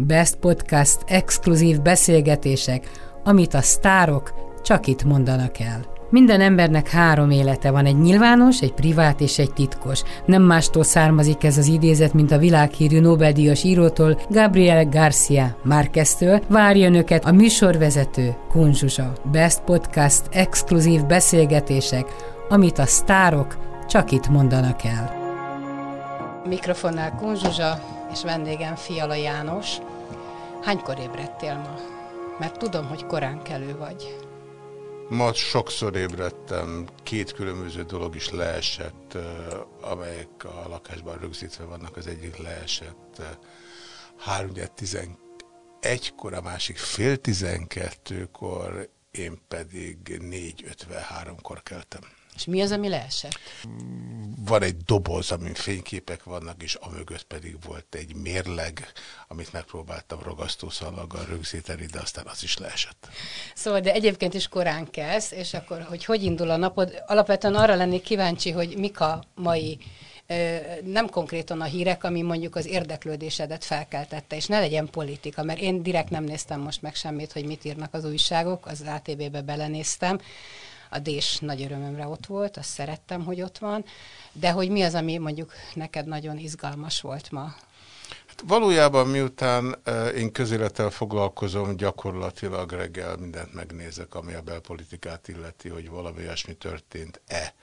Best Podcast exkluzív beszélgetések, amit a sztárok csak itt mondanak el. Minden embernek három élete van, egy nyilvános, egy privát és egy titkos. Nem mástól származik ez az idézet, mint a világhírű Nobel-díjas írótól, Gabriel García Márqueztől. Várja önöket a műsorvezető, Kun Zsuzsa. Best Podcast exkluzív beszélgetések, amit a sztárok csak itt mondanak el. A mikrofonnál Kun Zsuzsa, és vendégem Fiala János. Hánykor ébredtél ma? Mert tudom, hogy korán kelő vagy. Ma sokszor ébredtem, két különböző dolog is leesett, amelyek a lakásban rögzítve vannak. Az egyik leesett 3:11-kor, a másik 10:30-kor, én pedig 4:53-kor keltem. És mi az, ami leesett? Van egy doboz, amin fényképek vannak, és amögött pedig volt egy mérleg, amit megpróbáltam ragasztószalaggal rögzíteni, de aztán az is leesett. Szóval, de egyébként is korán kelsz, és akkor, hogy indul a napod? Alapvetően arra lennék kíváncsi, hogy mik a mai, nem konkrétan a hírek, ami mondjuk az érdeklődésedet felkeltette, és ne legyen politika, mert én direkt nem néztem most meg semmit, hogy mit írnak az újságok, az ATV-be belenéztem. A Dés nagy örömömre ott volt, azt szerettem, hogy ott van, de hogy mi az, ami mondjuk neked nagyon izgalmas volt ma? Hát valójában miután én közélettel foglalkozom, gyakorlatilag reggel mindent megnézek, ami a belpolitikát illeti, hogy valami olyasmi történt-e,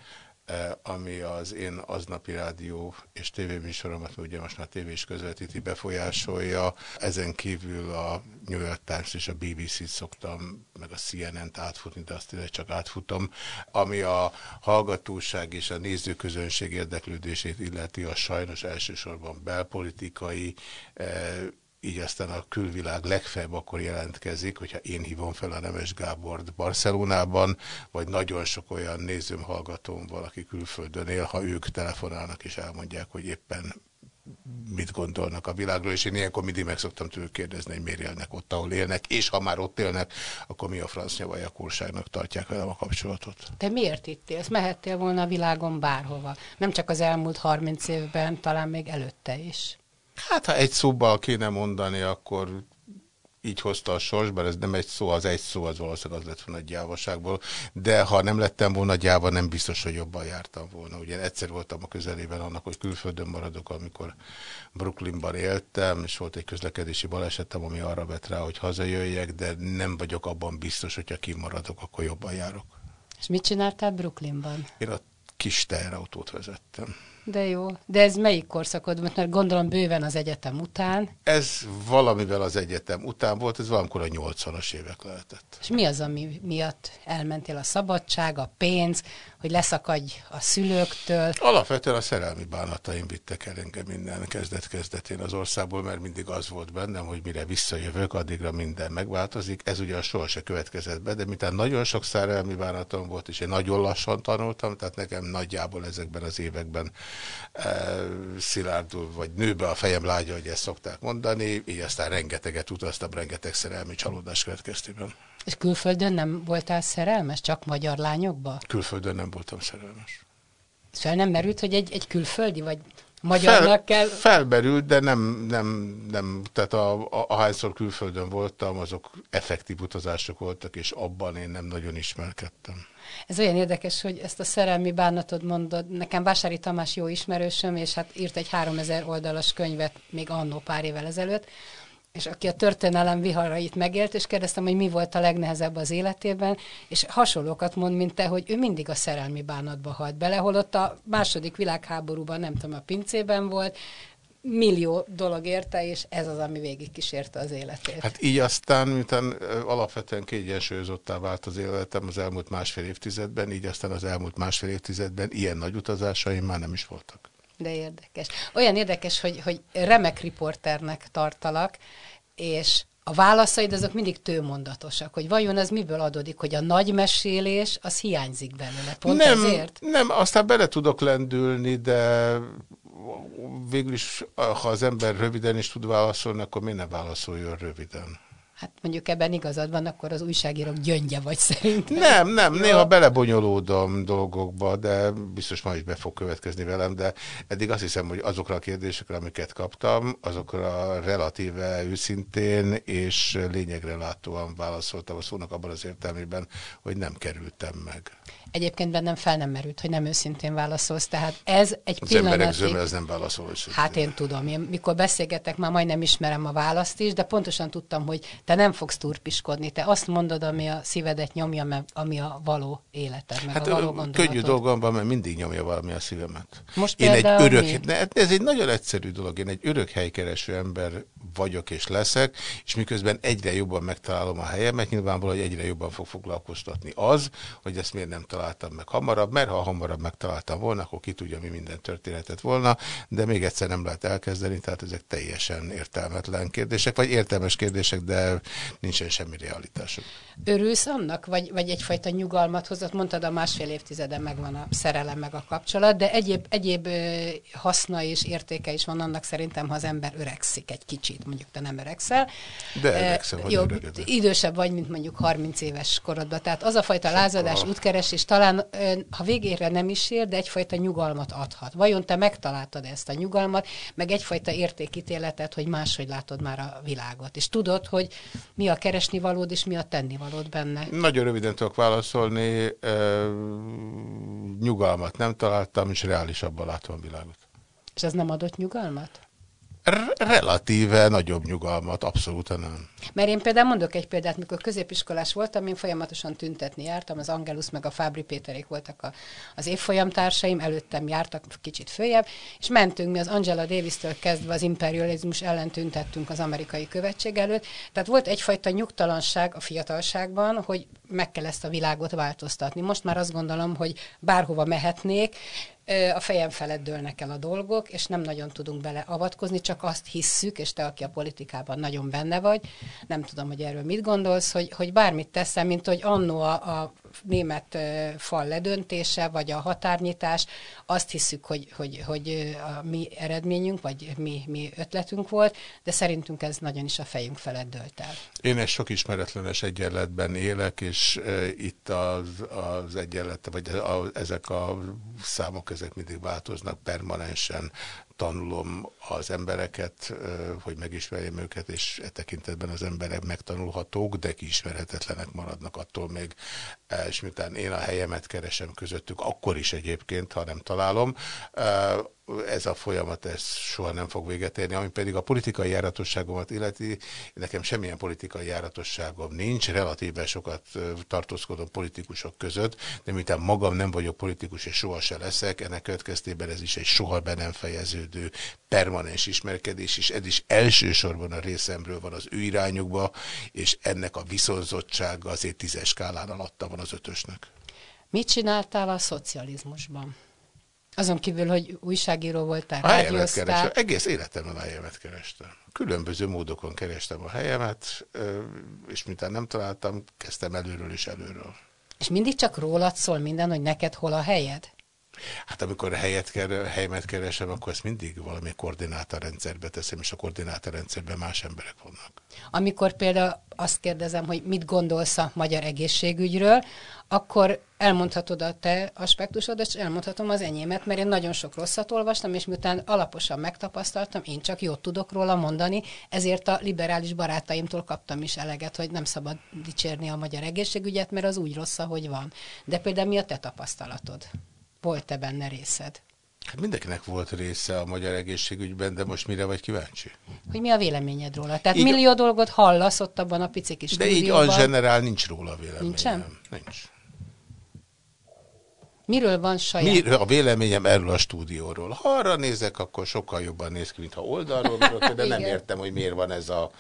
ami az én aznapi rádió és tévéműsoromat, ugye most már tévé is közvetíti, befolyásolja. Ezen kívül a New York Times és a BBC-t szoktam, meg a CNN-t átfutni, de azt tényleg csak átfutom. Ami a hallgatóság és a nézőközönség érdeklődését illeti, a sajnos elsősorban belpolitikai, így aztán a külvilág legfeljebb akkor jelentkezik, hogyha én hívom fel a Nemes Gábort Barcelonában, vagy nagyon sok olyan nézőm, hallgatóm valaki külföldön él, ha ők telefonálnak és elmondják, hogy éppen mit gondolnak a világról, és én ilyenkor mindig meg szoktam tőlük kérdezni, hogy miért élnek ott, ahol élnek, és ha már ott élnek, akkor mi a francnyabajakúrságnak tartják velem a kapcsolatot. Te miért itt élsz? Mehettél volna a világon bárhova. Nem csak az elmúlt 30 évben, talán még előtte is. Hát, ha egy szóval kéne mondani, akkor így hozta a sors, bár ez nem egy szó, az egy szó, az valószínűleg az lett volna a gyávaságból, de ha nem lettem volna gyáva, nem biztos, hogy jobban jártam volna. Ugye egyszer voltam a közelében annak, hogy külföldön maradok, amikor Brooklynban éltem, és volt egy közlekedési balesetem, ami arra vett rá, hogy hazajöjjek, de nem vagyok abban biztos, hogyha kimaradok, akkor jobban járok. És mit csináltál Brooklynban? Én a kis teherautót vezettem. De jó. De ez melyik korszakod? Mert gondolom bőven az egyetem után. Ez valamivel az egyetem után volt, ez valamikor a 80-as évek lehetett. És mi az, ami miatt elmentél? A szabadság, a pénz, hogy leszakadj a szülőktől? Alapvetően a szerelmi bánataim vittek el engem minden kezdet-kezdetén az országból, mert mindig az volt bennem, hogy mire visszajövök, addigra minden megváltozik. Ez ugyan soha se következett be, de miután nagyon sok szerelmi bánatom volt, és én nagyon lassan tanultam, tehát nekem nagyjából ezekben az években szilárdul, vagy nőbe a fejem lágya, hogy ezt szokták mondani, így aztán rengeteget utaztam, rengeteg szerelmi csalódás következtében. És külföldön nem voltál szerelmes? Csak magyar lányokba? Külföldön nem voltam szerelmes. Fel nem merült, hogy egy külföldi, vagy magyarnak kell? Felmerült, de nem. Tehát ahányszor külföldön voltam, azok effektív utazások voltak, és abban én nem nagyon ismerkedtem. Ez olyan érdekes, hogy ezt a szerelmi bánatod mondod. Nekem Vásári Tamás jó ismerősöm, és hát írt egy 3000 oldalas könyvet még annó pár évvel ezelőtt, és aki a történelem viharait megélt, és kérdeztem, hogy mi volt a legnehezebb az életében, és hasonlókat mond, mint te, hogy ő mindig a szerelmi bánatba halt bele, holott a második világháborúban, nem tudom, a pincében volt, millió dolog érte, és ez az, ami végig kísérte az életét. Hát így aztán, miután alapvetően kiegyensúlyozottá vált az életem az elmúlt másfél évtizedben, így aztán az elmúlt másfél évtizedben ilyen nagy utazásaim már nem is voltak. De érdekes. Olyan érdekes, hogy remek riporternek tartalak, és a válaszaid azok mindig tőmondatosak, hogy vajon ez miből adódik, hogy a nagy mesélés, az hiányzik belőle, pont nem, ezért? Nem, aztán bele tudok lendülni, de végül is, ha az ember röviden is tud válaszolni, akkor miért ne válaszoljon röviden? Hát mondjuk ebben igazad van, akkor az újságírók gyöngye vagy szerintem. Nem, néha belebonyolódom dolgokba, de biztos ma is be fog következni velem, de eddig azt hiszem, hogy azokra a kérdésekre, amiket kaptam, azokra relatíve őszintén és lényegre látóan válaszoltam a szónak abban az értelmében, hogy nem kerültem meg. Egyébként bennem fel nem merült, hogy nem őszintén válaszolsz, tehát ez egy az pillanatig... Az emberek zöme, ez nem válaszol őszintén. Hát én tudom, én mikor beszélgetek, már majdnem ismerem a választ is, de pontosan tudtam, hogy te nem fogsz turpiskodni, te azt mondod, ami a szívedet nyomja, ami a való életed, meg hát a való gondolatod. Könnyű dolgom van, mert mindig nyomja valami a szívemet. Most én egy örök, ez egy nagyon egyszerű dolog, én egy örök helykereső ember vagyok és leszek, és miközben egyre jobban megtalálom a helyemet, nyilvánvalóan egyre jobban fog foglalkoztatni az, hogy ezt miért nem találtam meg hamarabb, mert ha hamarabb megtaláltam volna, akkor ki tudja, mi minden történetet volna, de még egyszer nem lehet elkezdeni, tehát ezek teljesen értelmetlen kérdések, vagy értelmes kérdések, de nincsen semmi realitásuk. Örülsz annak, vagy egyfajta nyugalmat hozott? Mondtad, a másfél évtizeden megvan a szerelem meg a kapcsolat, de egyéb haszna és értéke is van annak szerintem, ha az ember öregszik egy kicsit, mondjuk te nem öregszel. De öregszem, idősebb vagy, mint mondjuk 30 éves korodban, tehát az a fajta sokkal lázadás, útkeresés, és talán, ha végére nem is ér, de egyfajta nyugalmat adhat. Vajon te megtaláltad ezt a nyugalmat, meg egyfajta értékítéletet, hogy máshogy látod már a világot. És tudod, hogy mi a keresnivalód, és mi a tennivalód benne. Nagyon röviden tudok válaszolni. Nyugalmat nem találtam, és reálisabban látom a világot. És ez nem adott nyugalmat? Relatíve nagyobb nyugalmat, abszolút nem. Mert én például mondok egy példát, mikor középiskolás voltam, én folyamatosan tüntetni jártam, az Angelus meg a Fábri Péterék voltak az évfolyamtársaim, előttem jártak kicsit följebb, és mentünk mi az Angela Davis-től kezdve az imperializmus ellen tüntettünk az amerikai követség előtt, tehát volt egyfajta nyugtalanság a fiatalságban, hogy meg kell ezt a világot változtatni. Most már azt gondolom, hogy bárhova mehetnék, a fejem felett dőlnek el a dolgok, és nem nagyon tudunk beleavatkozni, csak azt hisszük, és te, aki a politikában nagyon benne vagy, nem tudom, hogy erről mit gondolsz, hogy bármit teszem, mint hogy anno a német fal ledöntése, vagy a határnyitás, azt hiszük, hogy a mi eredményünk, vagy mi ötletünk volt, de szerintünk ez nagyon is a fejünk felett dőlt el. Én egy sok ismeretlenes egyenletben élek, és itt az egyenlet, vagy ezek a számok, ezek mindig változnak, permanensen tanulom az embereket, hogy megismerjem őket, és e tekintetben az emberek megtanulhatók, de kiismerhetetlenek maradnak attól még, és miután én a helyemet keresem közöttük, akkor is egyébként, ha nem találom, ez a folyamat, ez soha nem fog véget érni, ami pedig a politikai járatosságomat illeti, nekem semmilyen politikai járatosságom nincs, relatíve sokat tartózkodom politikusok között, de miután magam nem vagyok politikus, és soha se leszek, ennek következtében ez is egy soha be nem fejeződő permanens ismerkedés, és ez is elsősorban a részemről van az ő irányukba, és ennek a viszonzottsága azért 10-es skálán alatta van az 5-ösnek. Mit csináltál a szocializmusban? Azon kívül, hogy újságíró voltál, rádióztál. Egész életemben a helyemet kerestem. Különböző módokon kerestem a helyemet, és miután nem találtam, kezdtem előről és előről. És mindig csak rólad szól minden, hogy neked hol a helyed? Hát amikor helyemet keresem, akkor ezt mindig valami koordinátorrendszerbe teszem, és a koordinátorrendszerben más emberek vannak. Amikor például azt kérdezem, hogy mit gondolsz a magyar egészségügyről, akkor elmondhatod a te aspektusodat, és elmondhatom az enyémet, mert én nagyon sok rosszat olvastam, és miután alaposan megtapasztaltam, én csak jót tudok róla mondani, ezért a liberális barátaimtól kaptam is eleget, hogy nem szabad dicsérni a magyar egészségügyet, mert az úgy rossz, ahogy van. De például mi a te tapasztalatod? Volt-e benne részed? Hát mindenkinek volt része a magyar egészségügyben, de most mire vagy kíváncsi? Hogy mi a véleményed róla? Tehát így, millió dolgot hallasz ott abban a pici kis stúdióban. De így generál nincs róla véleményem. Nincsen? Nincs. Miről van saját? A véleményem erről a stúdióról. Ha arra nézek, akkor sokkal jobban néz ki, mint ha oldalról, de nem értem, hogy miért van ez a...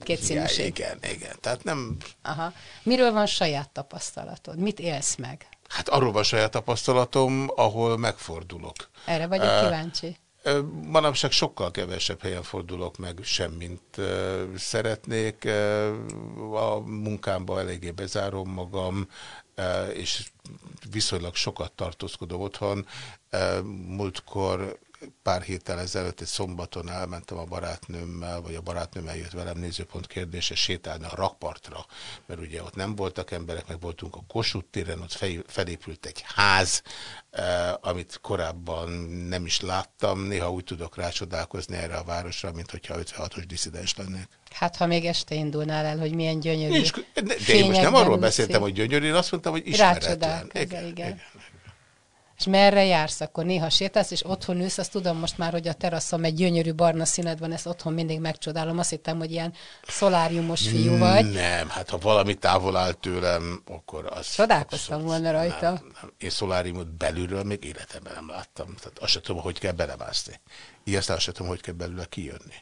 Kétszínűség. Ja, igen. Tehát nem... Aha. Miről van saját tapasztalatod? Mit élsz meg? Hát arról van saját tapasztalatom, ahol megfordulok. Erre vagyok kíváncsi. Manapság sokkal kevesebb helyen fordulok meg semmint szeretnék. A munkámba eléggé bezárom magam, és viszonylag sokat tartózkodom otthon. Múltkor pár héttel ezelőtt egy szombaton elmentem a barátnőmmel, vagy a barátnőm eljött velem nézőpont kérdése sétálni a rakpartra, mert ugye ott nem voltak emberek, meg voltunk a Kossuth téren, ott felépült egy ház, amit korábban nem is láttam. Néha úgy tudok rácsodálkozni erre a városra, mint hogyha 56-os disszidens lennék. Hát, ha még este indulnál el, hogy milyen gyönyörű de én most nem arról beszéltem, hogy gyönyörű, én azt mondtam, hogy ismeretlen. Igen. És merre jársz, akkor néha sétálsz, és otthon ülsz, azt tudom most már, hogy a teraszom egy gyönyörű barna színed van, ezt otthon mindig megcsodálom. Azt hittem, hogy ilyen szoláriumos fiú vagy. Nem, hát ha valami távol áll tőlem, akkor az... Csodálkoztam volna rajta. Nem. Én szoláriumot belülről még életemben nem láttam. Tehát azt sem tudom, hogy kell belemászni. Így aztán azt sem tudom, hogy kell belőle kijönni.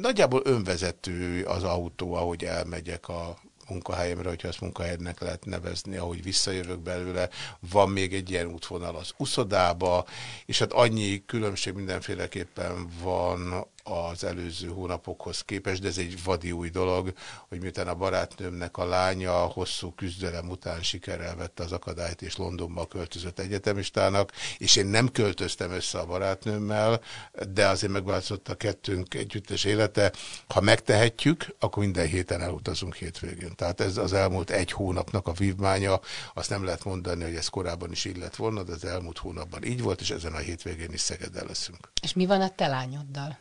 Nagyjából önvezető az autó, ahogy elmegyek a munkahelyemre, hogyha azt munkahelynek lehet nevezni, ahogy visszajövök belőle, van még egy ilyen útvonal az uszodába, és hát annyi különbség mindenféleképpen van az előző hónapokhoz képest, de ez egy vadi új dolog, hogy miután a barátnőmnek a lánya hosszú küzdelem után sikerrel vette az akadályt, és Londonba költözött egyetemistának, és én nem költöztem össze a barátnőmmel, de azért megváltozott a kettőnk együttes élete. Ha megtehetjük, akkor minden héten elutazunk hétvégén. Tehát ez az elmúlt egy hónapnak a vívmánya, azt nem lehet mondani, hogy ez korábban is így lett volna, de az elmúlt hónapban így volt, és ezen a hétvégén is Szegeden leszünk. És mi van a te lányoddal?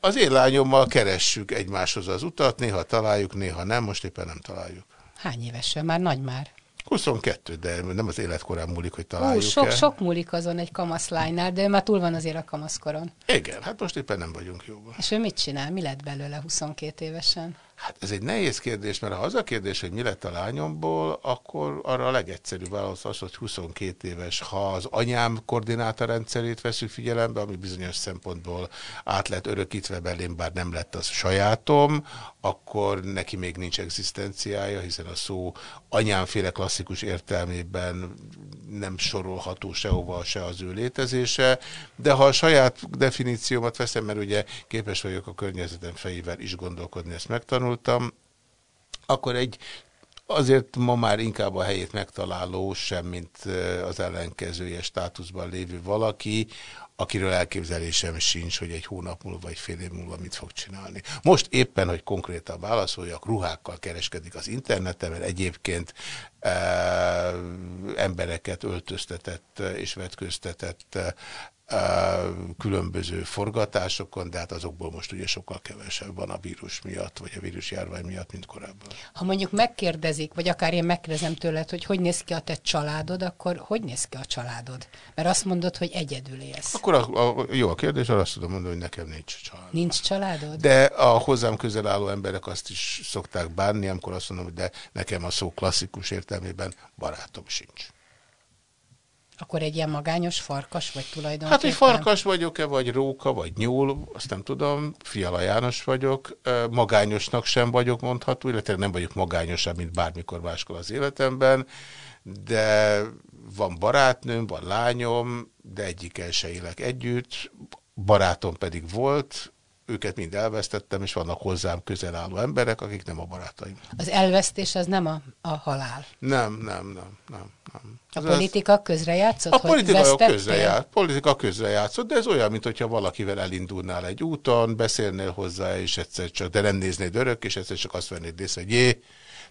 Az én lányommal keressük egymáshoz az utat, néha találjuk, néha nem, most éppen nem találjuk. Hány éves ő? Már nagy már? 22, de nem az életkorán múlik, hogy találjuk. Sok múlik azon egy kamaszlánynál, de ő már túl van azért a kamaszkoron. Igen, hát most éppen nem vagyunk jóban. És ő mit csinál? Mi lett belőle 22 évesen? Hát ez egy nehéz kérdés, mert ha az a kérdés, hogy mi lett a lányomból, akkor arra a legegyszerűbb válasz az, hogy 22 éves. Ha az anyám koordinátorrendszerét veszük figyelembe, ami bizonyos szempontból át lett örökítve belém, bár nem lett az sajátom, akkor neki még nincs egzisztenciája, hiszen a szó anyámféle klasszikus értelmében nem sorolható sehova se az ő létezése, de ha a saját definíciómat veszem, mert ugye képes vagyok a környezetem fejével is gondolkodni, ezt megtanultam, akkor egy azért ma már inkább a helyét megtaláló, sem mint az ellenkezője státuszban lévő valaki, akiről elképzelésem sincs, hogy egy hónap múlva vagy fél év múlva mit fog csinálni. Most éppen, hogy konkrétan válaszoljak, ruhákkal kereskedik az interneten, mert egyébként embereket öltöztetett és vetköztetett különböző forgatásokon, de hát azokból most ugye sokkal kevesebb van a vírus miatt, vagy a vírusjárvány miatt, mint korábban. Ha mondjuk megkérdezik, vagy akár én megkérdezem tőled, hogy hogy néz ki a te családod, akkor hogy néz ki a családod? Mert azt mondod, hogy egyedül élsz. Akkor jó a kérdés, arra azt tudom mondani, hogy nekem nincs családom. Nincs családod? De a hozzám közel álló emberek azt is szokták bánni, amikor azt mondom, hogy de nekem a szó klasszikus értelmében barátom sincs. Akkor egy ilyen magányos farkas vagy tulajdonképpen? Hát, hogy farkas vagyok-e, vagy róka, vagy nyúl, azt nem tudom. Fiala János vagyok, magányosnak sem vagyok mondható, illetve nem vagyok magányosabb, mint bármikor máskor az életemben, de van barátnőm, van lányom, de egyikkel se élek együtt, barátom pedig volt, őket mind elvesztettem, és vannak hozzám közel álló emberek, akik nem a barátaim. Az elvesztés az nem a halál? Nem. A politika közrejátszott? A politika közrejátszott, de ez olyan, mintha valakivel elindulnál egy úton, beszélnél hozzá, és egyszer csak, de nem néznéd örök, és egyszer csak azt vennéd észre, hogy jé,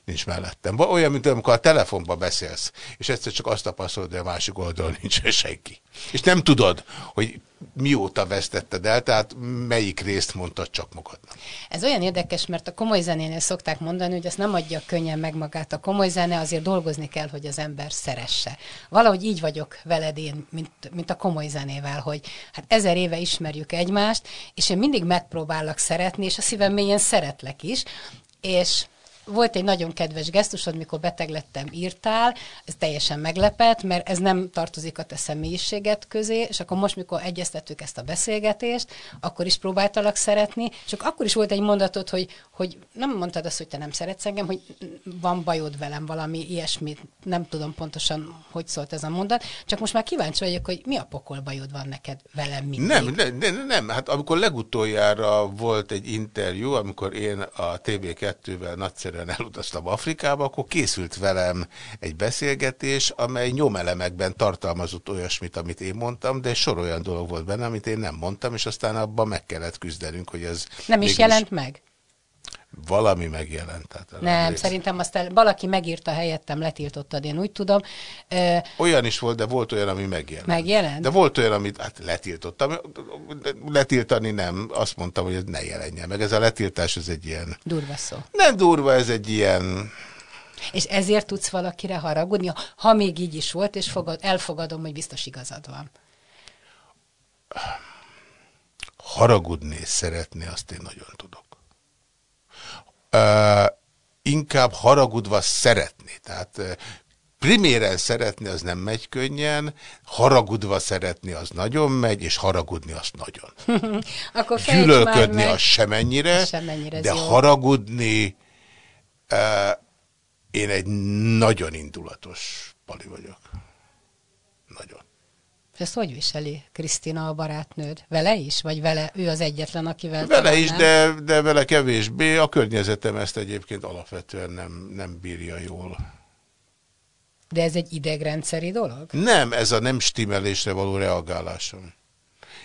nincs mellettem. Olyan, mint amikor a telefonba beszélsz, és egyszer csak azt tapasztalod, hogy a másik oldalon nincs senki. És nem tudod, hogy mióta vesztetted el, tehát melyik részt mondtad csak magadnak. Ez olyan érdekes, mert a komoly zenénél szokták mondani, hogy azt nem adja könnyen meg magát a komoly zene, azért dolgozni kell, hogy az ember szeresse. Valahogy így vagyok veled én, mint a komoly zenével, hogy hát 1000 éve ismerjük egymást, és én mindig megpróbálok szeretni, és a szívem mélyen szeretlek is, és volt egy nagyon kedves gesztusod, mikor beteg lettem, írtál, ez teljesen meglepett, mert ez nem tartozik a te személyiséged közé, és akkor most, mikor egyeztettük ezt a beszélgetést, akkor is próbáltalak szeretni, csak akkor is volt egy mondatod, hogy nem mondtad azt, hogy te nem szeretsz engem, hogy van bajod velem, valami ilyesmit, nem tudom pontosan, hogy szólt ez a mondat, csak most már kíváncsi vagyok, hogy mi a pokol bajod van neked velem mindig. Nem, hát amikor legutoljára volt egy interjú, amikor én a TV2-vel nagyszerűen külföldön elutaztam Afrikába, akkor készült velem egy beszélgetés, amely nyomelemekben tartalmazott olyasmit, amit én mondtam, de sor olyan dolog volt benne, amit én nem mondtam, és aztán abban meg kellett küzdenünk, hogy ez... Nem is jelent meg? Valami megjelent. Tehát nem, szerintem azt valaki megírta helyettem, letiltottad, én úgy tudom. Olyan is volt, de volt olyan, ami megjelent. Megjelent? De volt olyan, amit hát letiltottam. Letiltani nem, azt mondtam, hogy ez ne jelenjen meg. Ez a letiltás, ez egy ilyen... Durva szó. Nem durva, ez egy ilyen... És ezért tudsz valakire haragudni, ha még így is volt, és elfogadom, hogy biztos igazad van. Haragudni és szeretni, azt én nagyon tudok. Inkább haragudva szeretni. Tehát priméren szeretni az nem megy könnyen, haragudva szeretni az nagyon megy, és haragudni az nagyon. Akkor gyűlölködni az semennyire, de jó. Haragudni én egy nagyon indulatos Pali vagyok. Nagyon. Ezt hogy viseli Krisztina, a barátnőd? Vele is? Vagy vele? Ő az egyetlen, akivel... Vele is, de vele kevésbé. A környezetem ezt egyébként alapvetően nem bírja jól. De ez egy idegrendszeri dolog? Nem, ez a nem stimmelésre való reagálásom.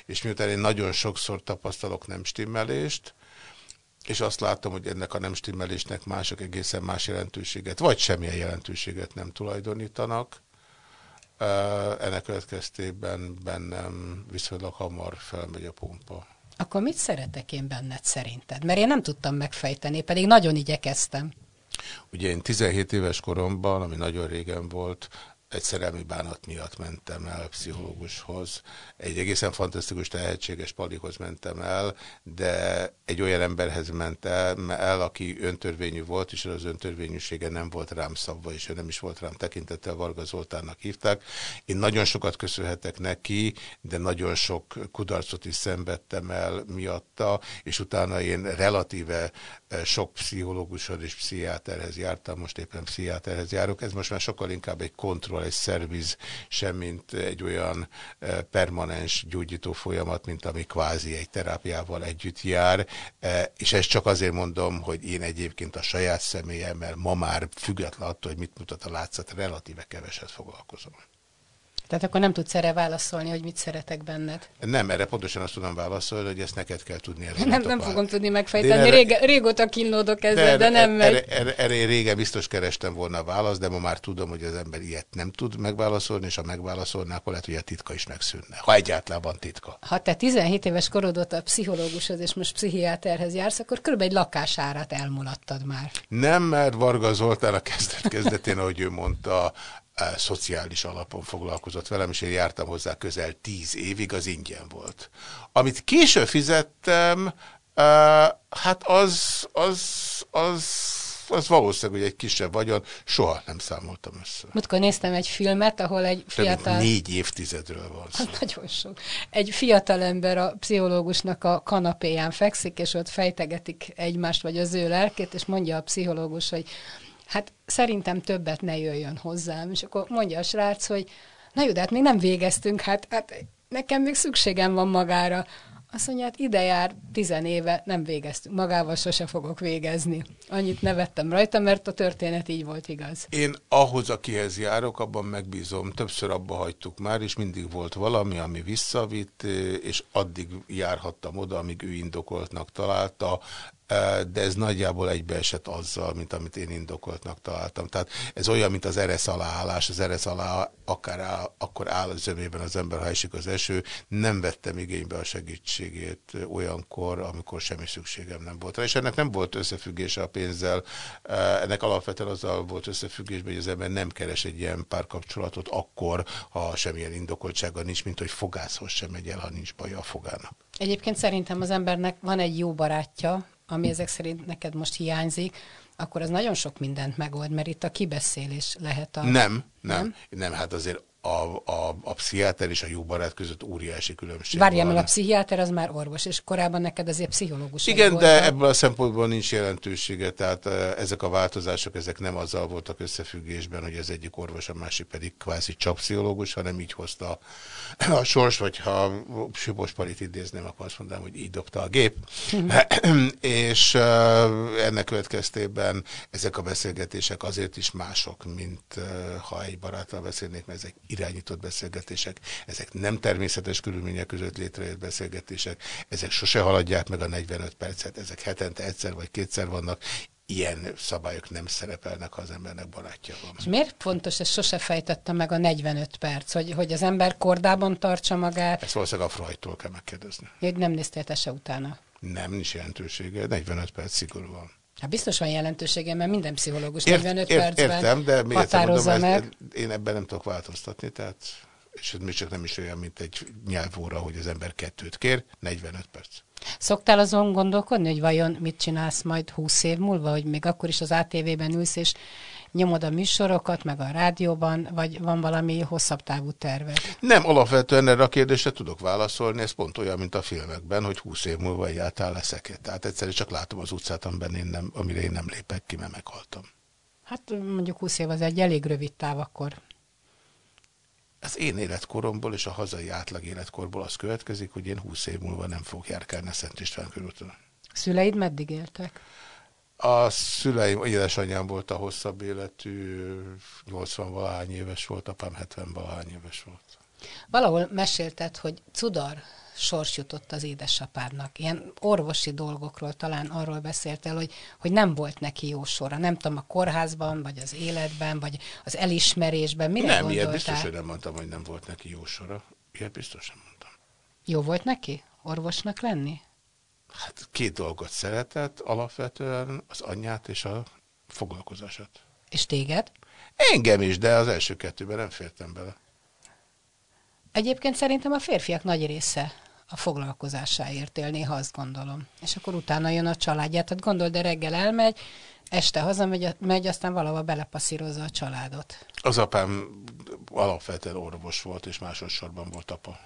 És miután én nagyon sokszor tapasztalok nem stimmelést, és azt látom, hogy ennek a nem stimmelésnek mások egészen más jelentőséget, vagy semmilyen jelentőséget nem tulajdonítanak, ennek következtében bennem viszonylag hamar felmegy a pumpa. Akkor mit szeretek én benned szerinted? Mert én nem tudtam megfejteni, pedig nagyon igyekeztem. Ugye én 17 éves koromban, ami nagyon régen volt, egy szerelmi bánat miatt mentem el pszichológushoz. Egy egészen fantasztikus, tehetséges Palihoz mentem el, de egy olyan emberhez mentem el, aki öntörvényű volt, és az öntörvényűsége nem volt rám szabva, és ő nem is volt rám tekintettel, Varga Zoltánnak hívták. Én nagyon sokat köszönhetek neki, de nagyon sok kudarcot is szenvedtem el miatta, és utána én relatíve sok pszichológushoz és pszichiáterhez jártam, most éppen pszichiáterhez járok. Ez most már sokkal inkább egy kontroll, egy szerviz, semmint egy olyan permanens gyógyító folyamat, mint ami kvázi egy terápiával együtt jár, és ezt csak azért mondom, hogy én egyébként a saját személyemmel ma már független attól, hogy mit mutat a látszat, relatíve keveset foglalkozom. Tehát akkor nem tudsz erre válaszolni, hogy mit szeretek benned? Nem, erre pontosan azt tudom válaszolni, hogy ezt neked kell tudni. Nem fogom tudni megfejteni, régóta kínlódok ezzel, de nem megy. Erre én régen biztos kerestem volna a választ, de ma már tudom, hogy az ember ilyet nem tud megválaszolni, és ha megválaszolná, akkor lehet, hogy a titka is megszűnne. Ha egyáltalán van titka. Ha te 17 éves korod óta pszichológushoz és most pszichiáterhez jársz, akkor körülbelül egy lakásárát elmuladtad már. Nem, mert Varga Zoltán a kezdetén, ahogy ő mondta, szociális alapon foglalkozott velem, és én jártam hozzá közel 10 évig, az ingyen volt. Amit később fizettem, hát az valószínűleg egy kisebb vagyon, soha nem számoltam össze. Múltkor néztem egy filmet, ahol egy fiatal... 4 évtizedről van szó. Nagyon sok. Egy fiatal ember a pszichológusnak a kanapéján fekszik, és ott fejtegetik egymást, vagy az ő lelkét, és mondja a pszichológus, hogy hát szerintem többet ne jöjjön hozzám. És akkor mondja a srác, hogy na jó, de hát még nem végeztünk, hát nekem még szükségem van magára. Azt mondja, hát ide jár 10 éve, nem végeztünk, magával sose fogok végezni. Annyit nevettem rajta, mert a történet így volt igaz. Én ahhoz, akihez járok, abban megbízom. Többször abba hagytuk már, és mindig volt valami, ami visszavitt, és addig járhattam oda, amíg ő indokoltnak találta, de ez nagyjából egybeesett azzal, mint amit én indokoltnak találtam. Tehát ez olyan, mint az eresz aláállás. Az eresz alá akár áll, akkor áll az zömében az ember, ha esik az eső. Nem vettem igénybe a segítségét olyankor, amikor semmi szükségem nem volt rá. És ennek nem volt összefüggése a pénzzel. Ennek alapvetően azzal volt összefüggésben, hogy az ember nem keres egy ilyen párkapcsolatot akkor, ha semmilyen indokoltsága nincs, mint hogy fogászhoz sem megy el, ha nincs baja a fogának. Egyébként szerintem az embernek van egy jó barátja, ami ezek szerint neked most hiányzik, akkor az nagyon sok mindent megold, mert itt a kibeszélés lehet a... Nem, hát azért a pszichiáter és a jó barát között óriási különbség. Várjál, mert a pszichiáter az már orvos, és korábban neked azért pszichológus. Igen, volt, de ebből a szempontból nincs jelentősége, tehát ezek a változások, ezek nem azzal voltak összefüggésben, hogy az egyik orvos, a másik pedig kvázi csak pszichológus, hanem így hozta a sors, vagy ha Sipos Palit idézném, akkor azt mondanám, hogy így dobta a gép. És ennek következtében ezek a beszélgetések azért is mások, mint ha egy baráttal beszélnék, mert ezek irányított beszélgetések, ezek nem természetes körülmények között létrejött beszélgetések, ezek sose haladják meg a 45 percet, ezek hetente egyszer vagy kétszer vannak, ilyen szabályok nem szerepelnek, ha az embernek barátja van. És miért fontos, ez sose fejtette meg a 45 perc, hogy az ember kordában tartsa magát? Ezt valószínűleg a Freudtól kell megkérdezni. Hogy nem néztél te se utána? Nem, nincs jelentősége, 45 perc szigorúan. Hát biztos van jelentősége, mert minden pszichológus 45 percben értem, de még határozza mondom, meg. Én ebben nem tudok változtatni, tehát, és ez még csak nem is olyan, mint egy nyelvóra, hogy az ember kettőt kér, 45 perc. Szoktál azon gondolkodni, hogy vajon mit csinálsz majd 20 év múlva, hogy még akkor is az ATV-ben ülsz, és nyomod a műsorokat, meg a rádióban, vagy van valami hosszabb távú terved? Nem, alapvetően erre a kérdésre tudok válaszolni, ez pont olyan, mint a filmekben, hogy 20 év múlva egyáltalán leszek-e. Tehát egyszerűen csak látom az utcát, amire én nem lépek ki, mert meghaltam. Hát mondjuk 20 év az egy elég rövid táv akkor. Az én életkoromból és a hazai átlag életkorból az következik, hogy én 20 év múlva nem fogok járkálni a Szent István körúton. Szüleid meddig éltek? A szüleim, édesanyám volt a hosszabb életű, 80-valahány éves volt, apám 70-valahány éves volt. Valahol mesélted, hogy cudar sors jutott az édesapádnak. Ilyen orvosi dolgokról talán arról beszéltél, hogy nem volt neki jó sora. Nem tudom, a kórházban, vagy az életben, vagy az elismerésben. Mire gondoltál? Nem, ilyet biztos, hogy nem mondtam, hogy nem volt neki jó sora. Ilyet biztos nem mondtam. Jó volt neki orvosnak lenni? Hát két dolgot szeretett, alapvetően az anyját és a foglalkozását. És téged? Engem is, de az első kettőben nem fértem bele. Egyébként szerintem a férfiak nagy része a foglalkozásáért él, néha azt gondolom. És akkor utána jön a családját. Tehát gondold, de reggel elmegy, este hazamegy, aztán valahol belepasszírozza a családot. Az apám alapvetően orvos volt, és másodszorban volt apa.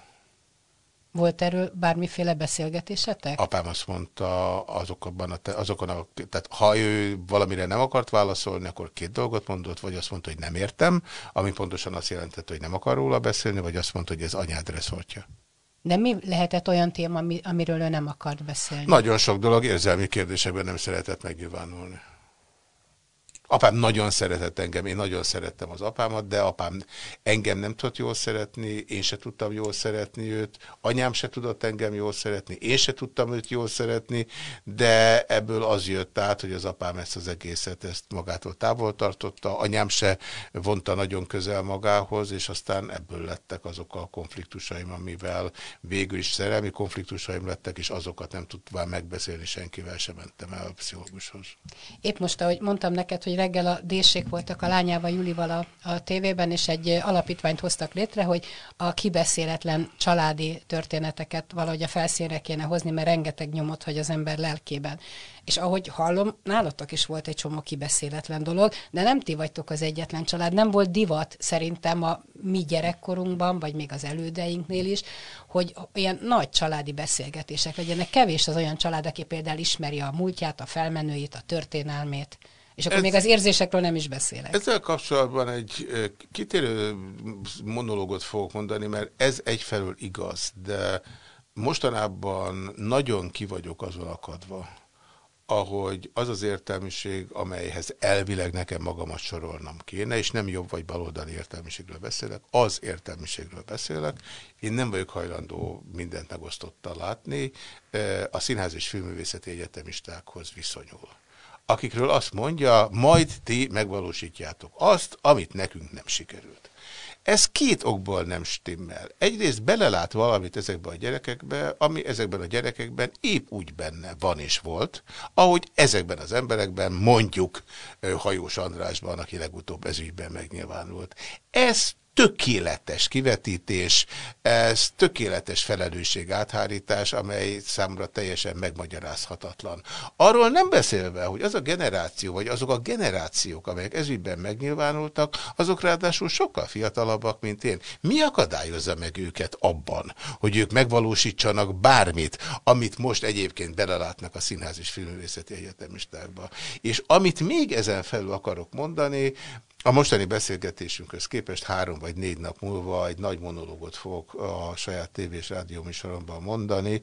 Volt erről bármiféle beszélgetésetek? Apám azt mondta, tehát ha ő valamire nem akart válaszolni, akkor két dolgot mondott, vagy azt mondta, hogy nem értem, ami pontosan azt jelentett, hogy nem akar róla beszélni, vagy azt mondta, hogy ez anyád reszortja. De mi lehetett olyan téma, amiről ő nem akart beszélni? Nagyon sok dolog, érzelmi kérdésekben nem szeretett megnyilvánulni. Apám nagyon szeretett engem, én nagyon szerettem az apámat, de apám engem nem tudott jól szeretni, én se tudtam jól szeretni őt, anyám se tudott engem jól szeretni, én se tudtam őt jól szeretni, de ebből az jött át, hogy az apám ezt az egészet, ezt magától távol tartotta, anyám se vonta nagyon közel magához, és aztán ebből lettek azok a konfliktusaim, amivel végül is szerelmi konfliktusaim lettek, és azokat nem tudtam megbeszélni senkivel, sem mentem el a pszichológushoz. Épp most, ahogy mondtam neked, hogy reggel a Désék voltak a lányával, Julival a tévében, és egy alapítványt hoztak létre, hogy a kibeszéletlen családi történeteket valahogy a felszínre kéne hozni, mert rengeteg nyomot hagy az ember lelkében. És ahogy hallom, nálatok is volt egy csomó kibeszéletlen dolog, de nem ti vagytok az egyetlen család. Nem volt divat szerintem a mi gyerekkorunkban, vagy még az elődeinknél is, hogy ilyen nagy családi beszélgetések legyenek. Kevés az olyan család, aki például ismeri a múltját, a felmenőit, a történelmét. És akkor még az érzésekről nem is beszélek. Ezzel kapcsolatban egy kitérő monológot fogok mondani, mert ez egyfelől igaz, de mostanában nagyon ki vagyok azon akadva, ahogy az az értelmiség, amelyhez elvileg nekem magamat sorolnom kéne, és nem jobb vagy baloldali értelmiségről beszélek, az értelmiségről beszélek. Én nem vagyok hajlandó mindent megosztottan látni, a Színház és Filmművészeti Egyetemistákhoz viszonyul. Akikről azt mondja, majd ti megvalósítjátok azt, amit nekünk nem sikerült. Ez két okból nem stimmel. Egyrészt belelát valamit ezekbe a gyerekekbe, ami ezekben a gyerekekben épp úgy benne van és volt, ahogy ezekben az emberekben, mondjuk Hajós Andrásban, aki legutóbb ezügyben megnyilvánult. Ez tökéletes kivetítés, ez tökéletes felelősségáthárítás, amely számra teljesen megmagyarázhatatlan. Arról nem beszélve, hogy az a generáció, vagy azok a generációk, amelyek ezügyben megnyilvánultak, azok ráadásul sokkal fiatalabbak, mint én. Mi akadályozza meg őket abban, hogy ők megvalósítsanak bármit, amit most egyébként belelátnak a Színház és Filmművészeti Egyetemistákba. És amit még ezen felül akarok mondani, a mostani beszélgetésünkhöz képest 3 vagy 4 nap múlva egy nagy monológot fogok a saját tévé- és rádióműsoromban mondani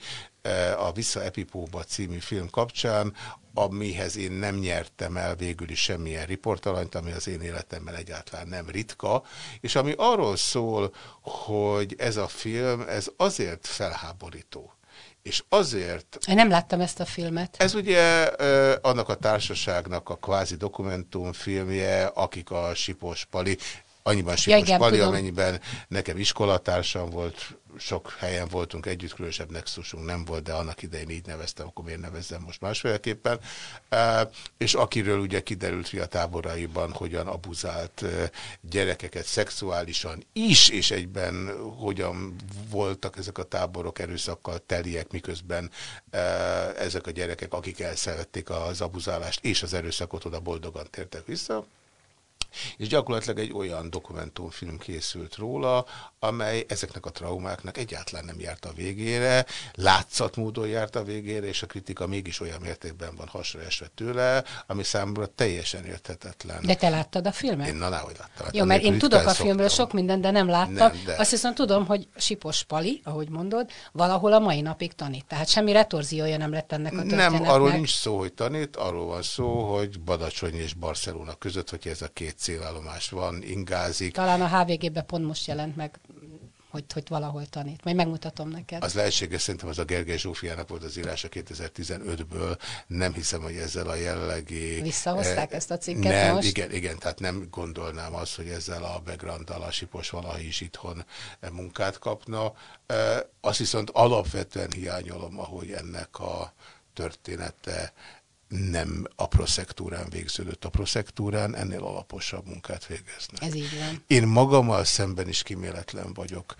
a Vissza Epipóba című film kapcsán, amihez én nem nyertem el végül is semmilyen riportalanyt, ami az én életemben egyáltalán nem ritka, és ami arról szól, hogy ez a film ez azért felháborító. És azért... Én nem láttam ezt a filmet. Ez ugye annak a társaságnak a kvázi dokumentumfilmje, akik a Sipos Pali, annyiban Sipos Pali, amennyiben nekem iskolatársam volt, sok helyen voltunk együtt, különösebb nexusunk nem volt, de annak idején így neveztem, akkor miért nevezzem most másféleképpen. És akiről ugye kiderült fiatáboraiban, hogyan abuzált gyerekeket szexuálisan is, és egyben hogyan voltak ezek a táborok erőszakkal teliek, miközben ezek a gyerekek, akik elszenvedték az abuzálást és az erőszakot, oda boldogan tértek vissza. És gyakorlatilag egy olyan dokumentumfilm készült róla, amely ezeknek a traumáknak egyáltalán nem járt a végére, látszatmódon járt a végére, és a kritika mégis olyan mértékben van hasra esve tőle, ami számomra teljesen érthetetlen. De te láttad a filmet? Én nahogy láttam. Jó, mert én tudok a filmről sok mindent, de nem láttam. Nem, de... Azt hiszem tudom, hogy Sipos Pali, ahogy mondod, valahol a mai napig tanít. Tehát semmi retorziója nem lett ennek a történetnek. Nem, arról nincs szó, hogy tanít, arról van szó, hogy Badacsony és Barcelona között, hogy ez a két célállomás van, ingázik. Talán a HVG-ben pont most jelent meg, hogy valahol tanít. Majd megmutatom neked. Az lehetséges, szerintem az a Gergely Zsófiának volt az írása 2015-ből. Nem hiszem, hogy ezzel a jellegi... Visszahozták ezt a cikket nem, most? Igen, tehát nem gondolnám azt, hogy ezzel a background-dal a Sipos valahogy is itthon munkát kapna. Azt viszont alapvetően hiányolom, ahogy ennek a története nem a proszektúrán végződött. A proszektúrán ennél alaposabb munkát végeznek. Ez így van. Én magammal szemben is kiméletlen vagyok.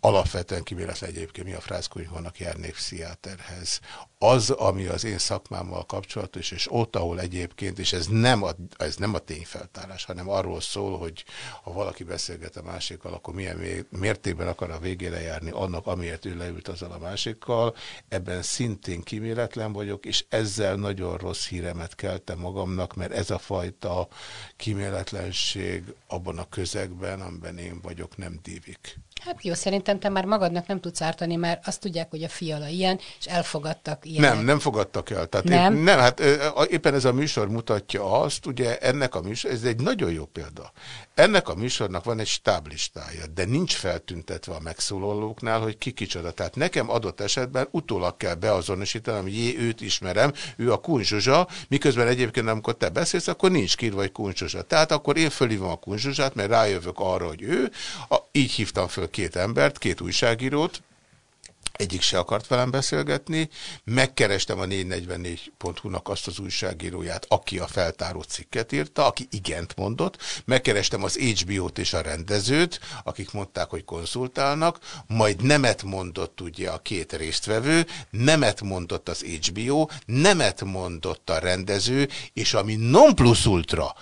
Alapvetően kiméletlen egyébként, mi a frászkonyhónak járnék pszichiáterhez. Az, ami az én szakmámmal kapcsolatos, és ott, ahol egyébként, és ez nem a tényfeltárás, hanem arról szól, hogy ha valaki beszélget a másikkal, akkor milyen mértékben akar a végére járni annak, amiért ő leült azzal a másikkal. Ebben szintén kiméletlen vagyok, és ezzel nagyon rossz híremet keltem magamnak, mert ez a fajta kiméletlenség abban a közegben, amiben én vagyok, nem dívik. Hát jó, szerintem te már magadnak nem tudsz ártani, mert azt tudják, hogy a Fiala ilyen, és elfogadtak ilyenek. Nem fogadtak el. Tehát nem? Épp, nem, hát éppen ez a műsor mutatja azt, ugye ennek a műsor, ez egy nagyon jó példa. Ennek a műsornak van egy stáblistája, de nincs feltüntetve a megszólalóknál, hogy ki kicsoda. Tehát nekem adott esetben utólag kell beazonosítanom, hogy őt ismerem, ő a Kun Zsuzsa, miközben egyébként amikor te beszélsz, akkor nincs kírva, vagy Kun Zsuzsa. Tehát akkor én fölhívom a Kun Zsuzsát, mert rájövök arra, hogy ő, így hívtam föl két embert, két újságírót, egyik se akart velem beszélgetni, megkerestem a 444.hu-nak azt az újságíróját, aki a feltáró cikket írta, aki igent mondott, megkerestem az HBO-t és a rendezőt, akik mondták, hogy konzultálnak, majd nemet mondott ugye a két résztvevő, nemet mondott az HBO, nemet mondott a rendező, és ami non plus ultra,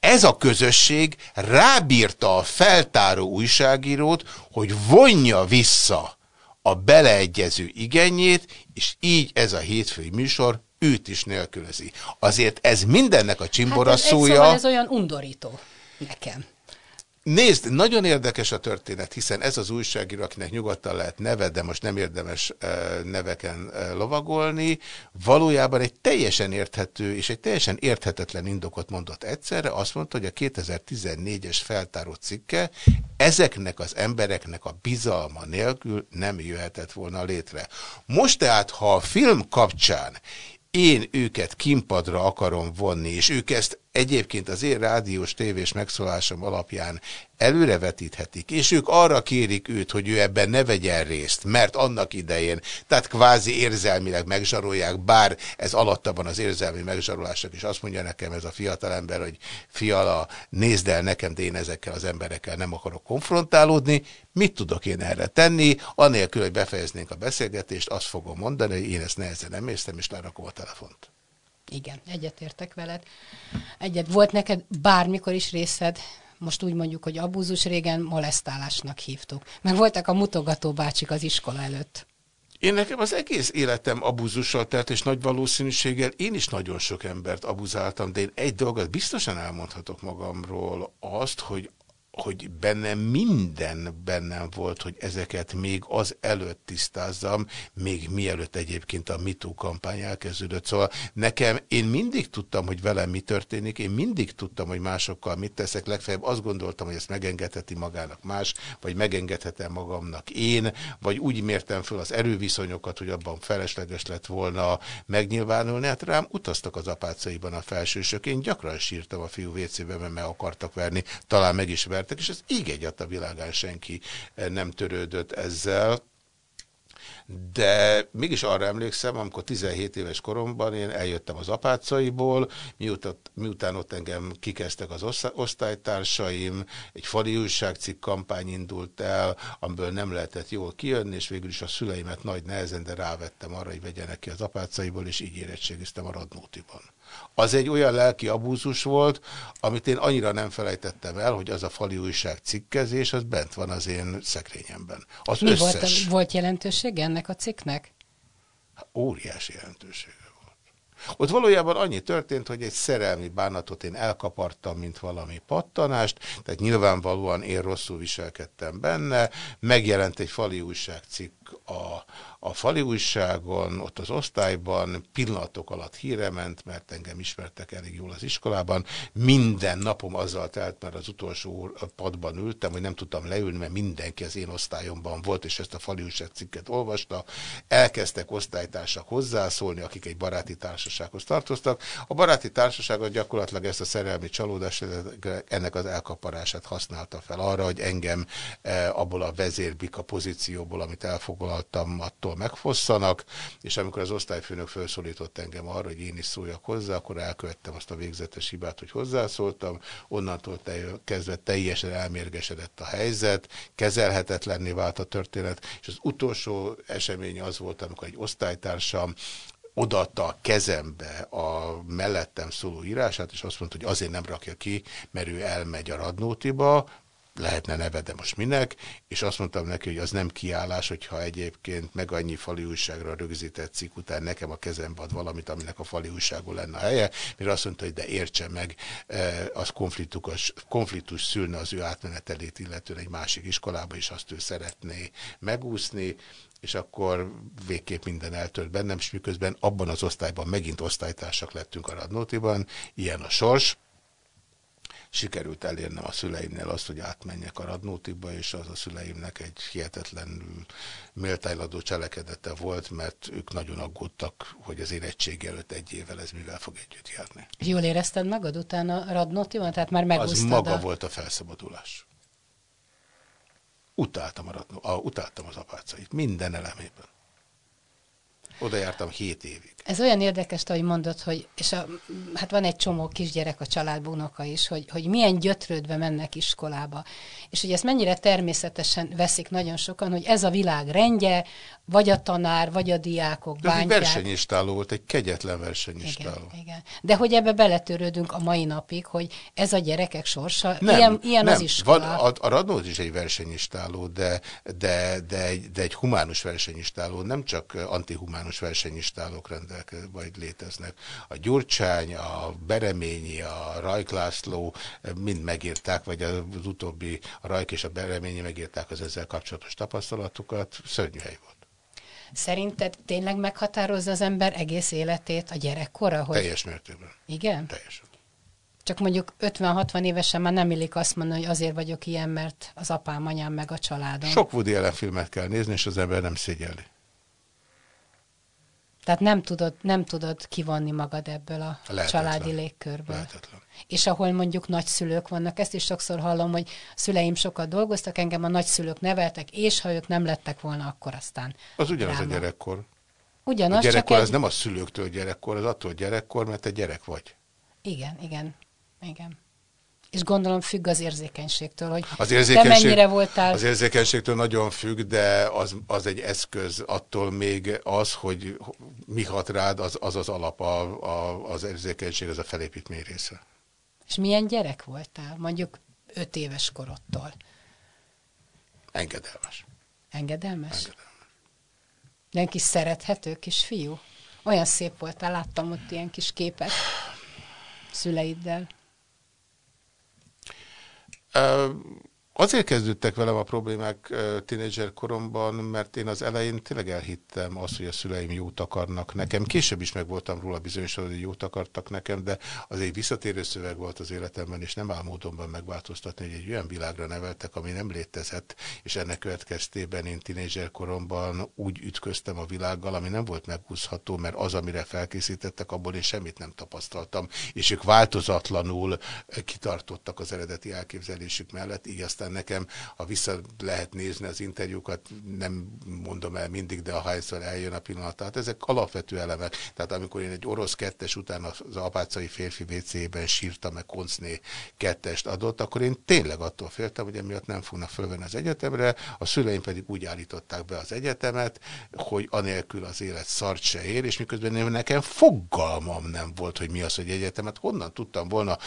ez a közösség rábírta a feltáró újságírót, hogy vonja vissza a beleegyező igényét, és így ez a hétfői műsor őt is nélkülözi. Azért ez mindennek a csimboraszója. Hát szóval ez olyan undorító nekem. Nézd, nagyon érdekes a történet, hiszen ez az újságíró, akinek nyugodtan lehet neve, de most nem érdemes neveken lovagolni, valójában egy teljesen érthető és egy teljesen érthetetlen indokot mondott egyszerre, azt mondta, hogy a 2014-es feltáró cikke ezeknek az embereknek a bizalma nélkül nem jöhetett volna létre. Most tehát, ha a film kapcsán én őket kínpadra akarom vonni, és ők ezt egyébként az én rádiós tévés megszólásom alapján előrevetíthetik, és ők arra kérik őt, hogy ő ebben ne vegyen részt, mert annak idején, tehát kvázi érzelmileg megzsarolják, bár ez alatta van az érzelmi megzsarolásnak, és azt mondja nekem ez a fiatalember, hogy Fiala, nézd el nekem, de én ezekkel az emberekkel nem akarok konfrontálódni, mit tudok én erre tenni, anélkül, hogy befejeznénk a beszélgetést, azt fogom mondani, hogy én ezt nehezen nem érztem, és lerakom a telefont. Igen, egyetértek veled. Volt neked bármikor is részed, most úgy mondjuk, hogy abúzus, régen molesztálásnak hívtuk. Meg voltak a mutogató bácsik az iskola előtt. Én nekem az egész életem abúzussal telt, és nagy valószínűséggel én is nagyon sok embert abuzáltam, de én egy dolgot biztosan elmondhatok magamról, azt, hogy bennem minden bennem volt, hogy ezeket még az előtt tisztázzam, még mielőtt egyébként a MeToo kampány elkezdődött. Szóval nekem, én mindig tudtam, hogy velem mi történik, én mindig tudtam, hogy másokkal mit teszek, legfeljebb azt gondoltam, hogy ezt megengedheti magának más, vagy megengedhetem magamnak én, vagy úgy mértem föl az erőviszonyokat, hogy abban felesleges lett volna megnyilvánulni. Hát rám utaztak az Apácaiban a felsősök, én gyakran sírtam a fiú vécében, mert meg akartak verni, talán meg is vertek, és az íg egyat a világán senki nem törődött ezzel. De mégis arra emlékszem, amikor 17 éves koromban én eljöttem az Apácaiból, miután ott engem kikezdtek az osztálytársaim, egy fali újságcikk kampány indult el, amiből nem lehetett jól kijönni, és végül is a szüleimet nagy nehezen, de rávettem arra, hogy vegyenek ki az Apácaiból, és így érettségiztem a Radnótiban. Az egy olyan lelki abúzus volt, amit én annyira nem felejtettem el, hogy az a fali újság cikkezés, az bent van az én szekrényemben. Az mi összes... Volt jelentősége ennek a cikknek? Óriási jelentősége volt. Ott valójában annyi történt, hogy egy szerelmi bánatot én elkapartam, mint valami pattanást, tehát nyilvánvalóan én rosszul viselkedtem benne, megjelent egy fali újság cikk a fali újságon, ott az osztályban, pillanatok alatt híre ment, mert engem ismertek elég jól az iskolában. Minden napom azzal telt, mert az utolsó padban ültem, hogy nem tudtam leülni, mert mindenki az én osztályomban volt, és ezt a fali újságcikket olvasta. Elkezdtek osztálytársak hozzászólni, akik egy baráti társasághoz tartoztak. A baráti társaságot gyakorlatilag ezt a szerelmi csalódást, ennek az elkaparását használta fel arra, hogy engem abból a vezérbika pozícióból, amit elfoglaltam, attól megfosszanak, és amikor az osztályfőnök felszólított engem arra, hogy én is szóljak hozzá, akkor elkövettem azt a végzetes hibát, hogy hozzászóltam, onnantól kezdve teljesen elmérgesedett a helyzet, kezelhetetlenné vált a történet, és az utolsó esemény az volt, amikor egy osztálytársam odaadta a kezembe a mellettem szóló írását, és azt mondta, hogy azért nem rakja ki, mert ő elmegy a Radnótiba, lehetne neve, de most minek, és azt mondtam neki, hogy az nem kiállás, hogyha egyébként meg annyi fali újságra rögzített cikk után nekem a kezembe ad valamit, aminek a fali újságon lenne a helye, mire azt mondta, hogy de értse meg, az konfliktus szülne az ő átmenetelét, illetően egy másik iskolába, és azt ő szeretné megúszni, és akkor végképp minden eltört bennem, és miközben abban az osztályban megint osztálytársak lettünk a Radnótiban, ilyen a sors. Sikerült elérnem a szüleimnél azt, hogy átmenjek a Radnótiba, és az a szüleimnek egy hihetetlenül méltányadó cselekedete volt, mert ők nagyon aggódtak, hogy az érettség előtt egy évvel ez mivel fog együtt járni. Jól érezted magad utána a Radnótiban? Tehát már megúsztad. Az maga volt a felszabadulás. Utáltam az Apácait, minden elemében. Oda jártam 7 évig. Ez olyan érdekes, ahogy mondod, hogy hát van egy csomó kisgyerek a családban, unoka is, hogy milyen gyötrődve mennek iskolába. És hogy ezt mennyire természetesen veszik nagyon sokan, hogy ez a világ rendje, vagy a tanár, vagy a diákok bántják. Egy versenyistáló volt, egy kegyetlen versenyistáló. Igen, igen. De hogy ebbe beletörődünk a mai napig, hogy ez a gyerekek sorsa, nem, ilyen az iskola. Van, a Radnóti is egy versenyistáló, de egy humánus versenyistáló, nem csak antihumánus versenyistálók majd léteznek. A Gyurcsány, a Bereményi, a Rajk László mind megírták, vagy az utóbbi a Rajk és a Bereményi megírták az ezzel kapcsolatos tapasztalatukat. Szörnyű hely volt. Szerinted tényleg meghatározza az ember egész életét a gyerekkora? Hogy... Teljes mértékben. Igen? Teljes. Csak mondjuk 50-60 évesen már nem illik azt mondani, hogy azért vagyok ilyen, mert az apám, anyám meg a családom. Sok Woody Allen filmet kell nézni, és az ember nem szégyelli. Tehát nem tudod kivonni magad ebből a családi légkörből. Lehetetlen. És ahol mondjuk nagyszülők vannak, ezt is sokszor hallom, hogy szüleim sokat dolgoztak, engem a nagyszülők neveltek, és ha ők nem lettek volna, akkor aztán... Az ugyanaz dráma. A gyerekkor. Ugyanaz, a gyerekkor az nem a szülőktől gyerekkor, az attól gyerekkor, mert te gyerek vagy. Igen. És gondolom függ az érzékenységtől, hogy te mennyire voltál. Az érzékenységtől nagyon függ, de az egy eszköz, attól még az, hogy mi hat rád, az alap, az érzékenység, az a felépítmény része. És milyen gyerek voltál, mondjuk 5 éves korodtól? Engedelmes. Engedelmes? De kis szerethető kisfiú? Olyan szép voltál, láttam ott ilyen kis képet szüleiddel. Azért kezdődtek velem a problémák tínédzser koromban, mert én az elején tényleg elhittem azt, hogy a szüleim jót akarnak nekem. Később is meg voltam róla bizonyosodva, hogy jót akartak nekem, de az egy visszatérő szöveg volt az életemben, és nem áll módonban megváltoztatni, hogy egy olyan világra neveltek, ami nem létezett, és ennek következtében én tínédzser koromban úgy ütköztem a világgal, ami nem volt meghúzható, mert az, amire felkészítettek, abból én semmit nem tapasztaltam, és ők változatlanul kitartottak az eredeti elképzelésük mellett, így aztán nekem, ha vissza lehet nézni az interjúkat, nem mondom el mindig, de ahányszor eljön a pillanat. Tehát ezek alapvető elemek. Tehát amikor én egy orosz kettes után az apácai férfi WC-ben sírtam, meg Koncné kettest adott, akkor én tényleg attól féltem, hogy emiatt nem fognak fölvenni az egyetemre, a szüleim pedig úgy állították be az egyetemet, hogy anélkül az élet szart se ér, és miközben nekem fogalmam nem volt, hogy mi az, hogy egyetemet. Honnan tudtam volna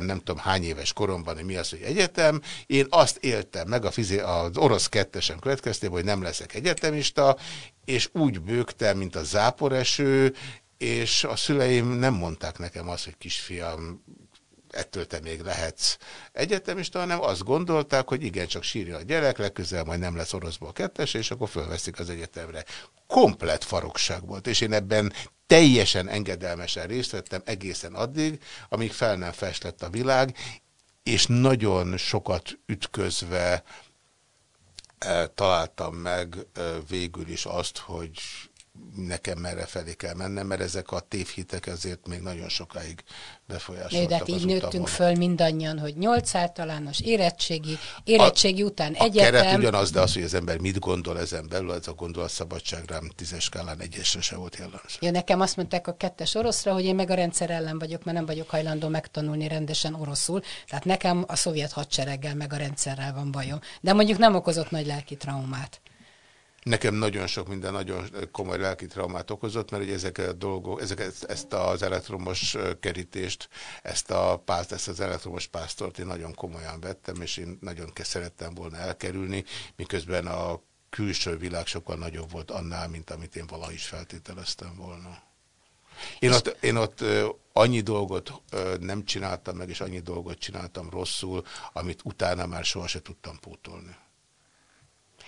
nem tudom hány éves koromban, hogy mi az, hogy egyetem. Én azt éltem meg az orosz kettesem következtében, hogy nem leszek egyetemista, és úgy bőgtem, mint a záporeső, és a szüleim nem mondták nekem azt, hogy kisfiam, ettől te még lehetsz egyetemista, hanem azt gondolták, hogy igencsak sírja a gyerek, legközelebb majd nem lesz oroszból kettes, és akkor fölveszik az egyetemre. Komplett farokság volt, és én ebben teljesen engedelmesen részt vettem egészen addig, amíg fel nem festlett a világ, és nagyon sokat ütközve találtam meg végül is azt, hogy nekem merre felé kell mennem, mert ezek a tévhitek ezért még nagyon sokáig befolyásoltak. De hát így nőttünk föl mindannyian, hogy 8 általános érettségi után egyetem. A keret ugyanaz, de az, hogy az ember mit gondol ezen belül, ez a gondolatszabadság rám 10-es skálán 1-esre se volt jellemző. Ja, nekem azt mondták a 2-es oroszra, hogy én meg a rendszer ellen vagyok, mert nem vagyok hajlandó megtanulni rendesen oroszul, tehát nekem a szovjet hadsereggel meg a rendszerrel van bajom. De mondjuk nem okozott nagy lelki traumát. Nekem nagyon sok minden nagyon komoly lelki traumát okozott, mert ezeket a dolgok, ezt az elektromos kerítést, ezt az elektromos pásztort én nagyon komolyan vettem, és én nagyon szerettem volna elkerülni, miközben a külső világ sokkal nagyobb volt annál, mint amit én valahogy is feltételeztem volna. Én ott annyi dolgot nem csináltam meg, és annyi dolgot csináltam rosszul, amit utána már sohasem tudtam pótolni.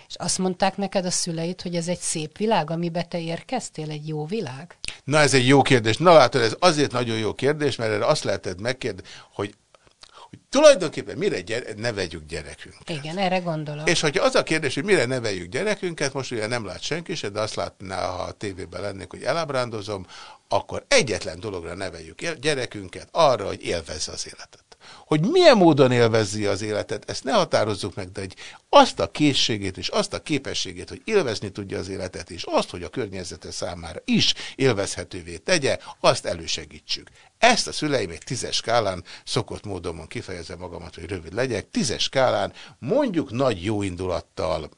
És azt mondták neked a szüleid, hogy ez egy szép világ, amiben te érkeztél, egy jó világ? Na, ez egy jó kérdés. Na, látod, ez azért nagyon jó kérdés, mert erre azt lehetett megkérdezni, hogy tulajdonképpen mire neveljük gyerekünket. Igen, erre gondolok. És hogyha az a kérdés, hogy mire neveljük gyerekünket, most ugye nem lát senki se, de azt látná, ha a tévében lennék, hogy elábrándozom, akkor egyetlen dologra neveljük gyerekünket, arra, hogy élvezze az életet. Hogy milyen módon élvezzi az életet, ezt ne határozzuk meg, de azt a készségét és azt a képességét, hogy élvezni tudja az életet, és azt, hogy a környezete számára is élvezhetővé tegye, azt elősegítsük. Ezt a szüleim egy 10-es skálán, szokott módon kifejezem magamat, hogy rövid legyek, 10-es skálán mondjuk nagy jóindulattal,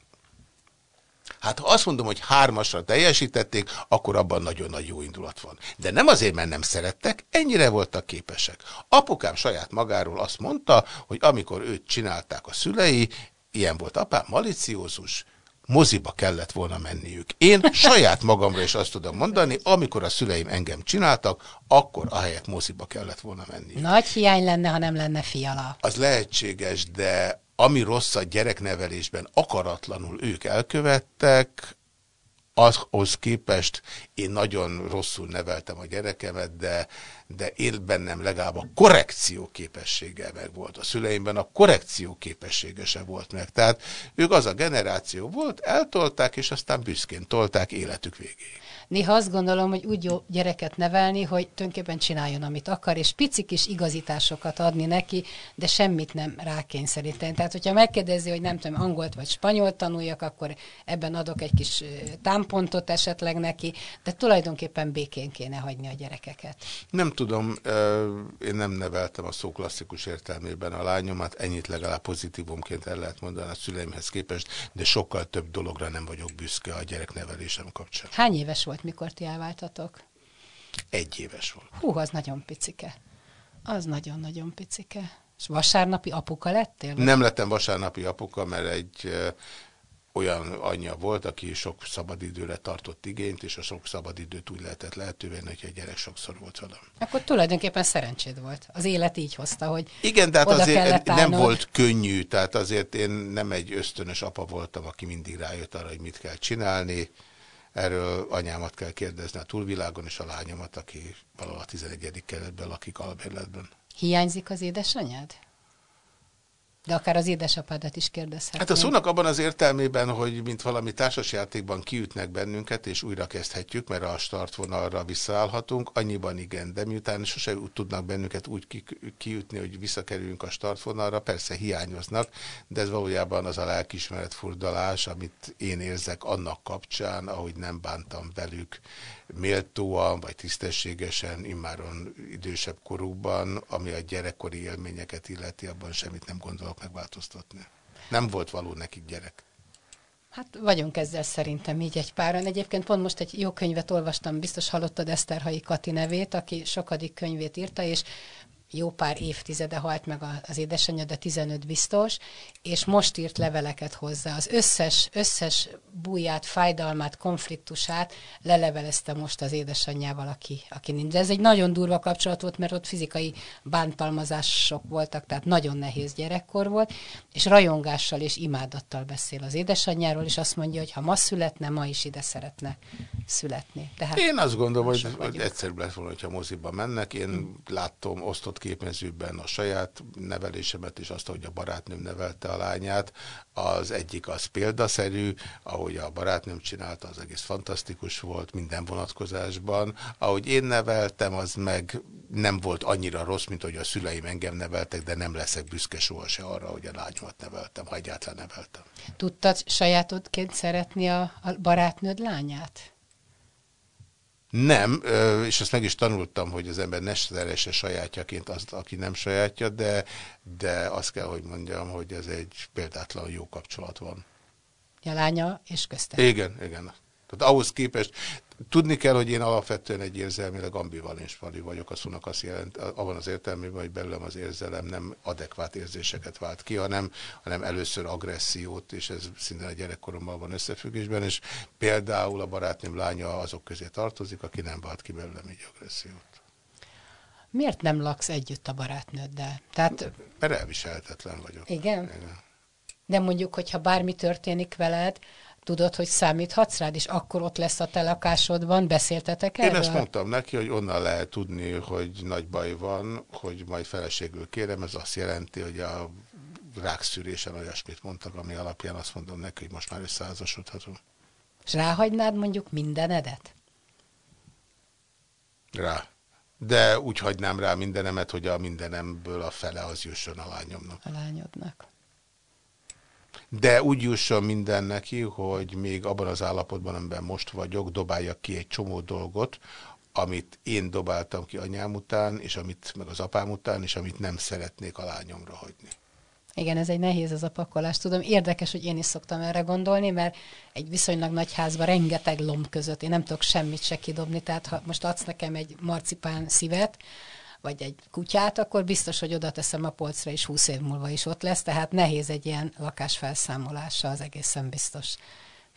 hát ha azt mondom, hogy 3-asra teljesítették, akkor abban nagyon nagy jó indulat van. De nem azért, mert nem szerettek, ennyire voltak képesek. Apukám saját magáról azt mondta, hogy amikor őt csinálták a szülei, ilyen volt apám, maliciózus, moziba kellett volna menniük. Én saját magamra is azt tudom mondani, amikor a szüleim engem csináltak, akkor ahelyett moziba kellett volna menniük. Nagy hiány lenne, ha nem lenne Fiala. Az lehetséges, de... Ami rossz a gyereknevelésben akaratlanul ők elkövettek, ahhoz képest én nagyon rosszul neveltem a gyerekemet, de én bennem legalább a korrekció képessége meg volt. A szüleimben a korrekció képessége se volt meg. Tehát ők az a generáció volt, eltolták, és aztán büszkén tolták életük végéig. Néha azt gondolom, hogy úgy jó gyereket nevelni, hogy tulajdonképpen csináljon, amit akar, és pici kis igazításokat adni neki, de semmit nem rákényszeríteni. Tehát, hogyha megkérdezi, hogy nem tudom, angolt vagy spanyolt tanuljak, akkor ebben adok egy kis támpontot esetleg neki, de tulajdonképpen békén kéne hagyni a gyerekeket. Nem tudom, én nem neveltem a szó klasszikus értelmében a lányomat, ennyit legalább pozitívumként el lehet mondani a szüleimhez képest, de sokkal több dologra nem vagyok büszke a gyereknevelésem kapcsán. Hány éves volt, mikor ti elváltatok? 1 éves volt. Hú, az nagyon picike. Az nagyon-nagyon picike. És vasárnapi apuka lettél? Nem lettem vasárnapi apuka, mert egy olyan anyja volt, aki sok szabadidőre tartott igényt, és a sok szabadidőt úgy lehetett lehetővé, hogyha a gyerek sokszor volt oda. Akkor tulajdonképpen szerencséd volt. Az élet így hozta, hogy igen, de hát azért nem volt könnyű, tehát azért én nem egy ösztönös apa voltam, aki mindig rájött arra, hogy mit kell csinálni. Erről anyámat kell kérdezni a túlvilágon, és a lányomat, aki valahol a 11. kerületben lakik albérletben. Hiányzik az édesanyád? De akár az édesapádat is kérdezhetnénk. Hát a szónak abban az értelmében, hogy mint valami társasjátékban kiütnek bennünket, és újra kezdhetjük, mert a startvonalra visszaállhatunk, annyiban igen, de miután sose tudnak bennünket úgy kiütni, hogy visszakerüljünk a startvonalra, persze hiányoznak, de ez valójában az a lelkiismeret-furdalás, amit én érzek annak kapcsán, ahogy nem bántam velük méltóan, vagy tisztességesen, immáron idősebb korukban, ami a gyerekkori élményeket illeti, abban semmit nem gondolok megváltoztatni. Nem volt való nekik gyerek. Hát vagyunk ezzel szerintem így egy páran. Egyébként pont most egy jó könyvet olvastam, biztos hallottad Eszterhai Kati nevét, aki sokadik könyvét írta, és jó pár évtizede halt meg az édesanyja, de 15 biztos, és most írt leveleket hozzá. Az összes búját, fájdalmát, konfliktusát lelevelezte most az édesanyjával, aki nincs. De ez egy nagyon durva kapcsolat volt, mert ott fizikai bántalmazások voltak, tehát nagyon nehéz gyerekkor volt, és rajongással és imádattal beszél az édesanyjáról, és azt mondja, hogy ha ma születne, ma is ide szeretne születni. Tehát én azt gondolom, hogy egyszerűbb lett volna, hogyha moziba mennek. Én láttam osztott képmezőben a saját nevelésemet, és azt, hogy a barátnőm nevelte a lányát. Az egyik az példaszerű, ahogy a barátnőm csinálta, az egész fantasztikus volt minden vonatkozásban. Ahogy én neveltem, az meg nem volt annyira rossz, mint hogy a szüleim engem neveltek, de nem leszek büszke soha se arra, hogy a lányomat neveltem, ha egyáltalán neveltem. Tudtad sajátodként szeretni a barátnőd lányát? Nem, és ezt meg is tanultam, hogy az ember ne szeresse sajátjaként azt, aki nem sajátja, de azt kell, hogy mondjam, hogy ez egy példátlan jó kapcsolat van. A lánya és köztem. Igen, igen. Tehát ahhoz képest tudni kell, hogy én alapvetően egy érzelmileg ambivalens vagyok, a szónak azt jelent, abban az értelmében, hogy belőlem az érzelem nem adekvát érzéseket vált ki, hanem először agressziót, és ez szinte a gyerekkoromban van összefüggésben, és például a barátnőm lánya azok közé tartozik, aki nem vált ki belőlem így agressziót. Miért nem laksz együtt a barátnőddel? Tehát... Mert elviselhetetlen vagyok. Igen? Igen. De mondjuk, hogyha bármi történik veled, tudod, hogy számíthatsz rád, és akkor ott lesz a te lakásodban, beszéltetek erről? Én ezt mondtam neki, hogy onnan lehet tudni, hogy nagy baj van, hogy majd feleségül kérem, ez azt jelenti, hogy a rákszűrésen olyasmit mondtak, ami alapján azt mondom neki, hogy most már összeházasodhatunk. És ráhagynád mondjuk mindenedet? Rá. De úgy hagynám rá mindenemet, hogy a mindenemből a fele az jusson a lányomnak. A lányodnak. De úgy jusson minden neki, hogy még abban az állapotban, amiben most vagyok, dobáljak ki egy csomó dolgot, amit én dobáltam ki anyám után, és amit meg az apám után, és amit nem szeretnék a lányomra hagyni. Igen, ez egy nehéz az a pakolás. Tudom, érdekes, hogy én is szoktam erre gondolni, mert egy viszonylag nagy házban rengeteg lomb között én nem tudok semmit se kidobni, tehát ha most adsz nekem egy marcipán szívet, vagy egy kutyát, akkor biztos, hogy oda teszem a polcra, és 20 év múlva is ott lesz, tehát nehéz egy ilyen lakás felszámolása, az egészen biztos.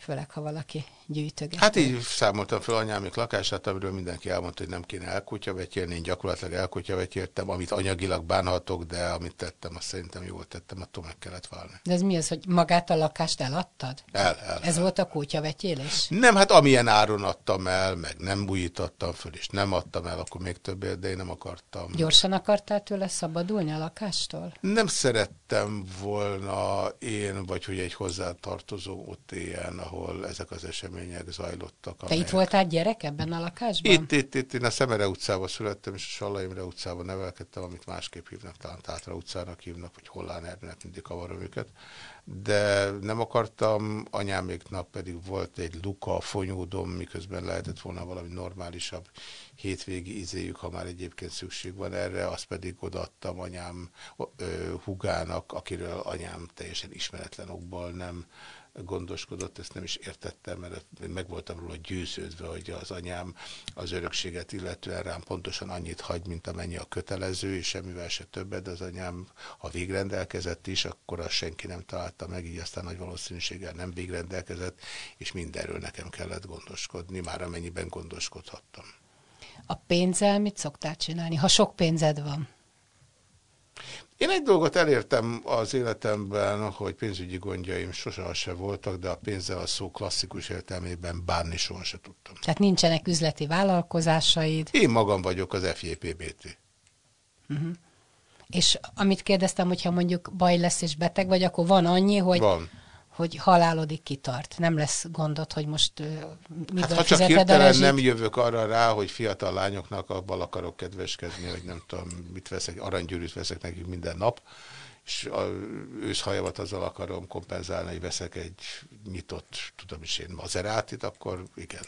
Főleg, ha valaki gyűjtöget. Hát így számoltam fel anyámik lakását, amiről mindenki elmondta, hogy nem kéne elkutyavetélni, én gyakorlatilag elkutyavetéltem, amit anyagilag bánhatok, de amit tettem, azt szerintem jól tettem, attól meg kellett válni. De ez mi az, hogy magát a lakást eladtad? El. Ez volt a kutyavetélés? Nem, hát amilyen áron adtam el, meg nem újítottam föl, és nem adtam el, akkor még többért, de én nem akartam. Gyorsan akartál tőle szabadulni a lakástól? Nem szerettem volna én, vagy hogy egy hozzátartozó ott éljen, ahol ezek az események események zajlottak. Amelyek... Te itt voltál gyerek ebben a lakásban? Itt. Én a Szemere utcában születtem, és a Salla Imre utcában nevelkedtem, amit másképp hívnak, talán Tátra utcának hívnak, vagy Hollán Erbinek, mindig kavarom őket. De nem akartam, anyáméknak pedig volt egy luka a fonyódom, miközben lehetett volna valami normálisabb hétvégi izéjük, ha már egyébként szükség van erre, azt pedig odaadtam anyám hugának, akiről anyám teljesen ismeretlen okból nem gondoskodott, ezt nem is értettem, mert meg voltam róla győződve, hogy az anyám az örökséget illetően rám pontosan annyit hagy, mint amennyi a kötelező, és semmivel se többet, de az anyám, ha végrendelkezett is, akkor azt senki nem találta meg, így aztán nagy valószínűséggel nem végrendelkezett, és mindenről nekem kellett gondoskodni, már amennyiben gondoskodhattam. A pénzzel mit szoktál csinálni, ha sok pénzed van? Én egy dolgot elértem az életemben, hogy pénzügyi gondjaim sosem voltak, de a pénzzel a szó klasszikus értelmében bánni sohasem tudtam. Tehát nincsenek üzleti vállalkozásaid? Én magam vagyok az FJPBT. Uh-huh. És amit kérdeztem, hogyha mondjuk baj lesz és beteg vagy, akkor van annyi, hogy... Van. Hogy halálodig kitart. Nem lesz gondod, hogy most miből hát, fizeted a rezsit? Ha csak nem jövök arra rá, hogy fiatal lányoknak abban akarok kedveskedni, hogy nem tudom, mit veszek, aranygyűrűt veszek nekik minden nap, és az őszhajamat azzal akarom kompenzálni, hogy veszek egy nyitott, tudom is én, Maserátit, akkor igen.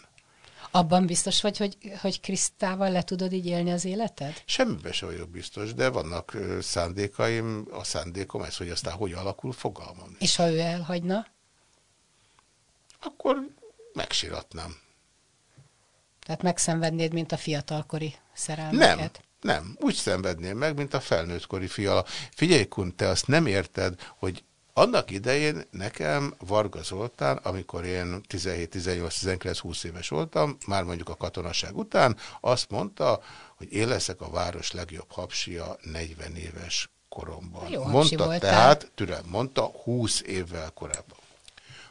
Abban biztos vagy, hogy Krisztával le tudod így élni az életed? Semmiben sem vagyok biztos, de vannak szándékaim, a szándékom ez, hogy aztán hogy alakul, fogalmam. És ha ő elhagyna? Akkor megsiratnám. Tehát megszenvednéd, mint a fiatalkori szerelmeket? Nem. Úgy szenvedném meg, mint a felnőttkori Fiala. Figyelj, Kun, te azt nem érted, hogy annak idején nekem Varga Zoltán, amikor én 17-18-19-20 éves voltam, már mondjuk a katonaság után, azt mondta, hogy én leszek a város legjobb hapsia 40 éves koromban. Jó, mondta tehát, mondta 20 évvel korábban.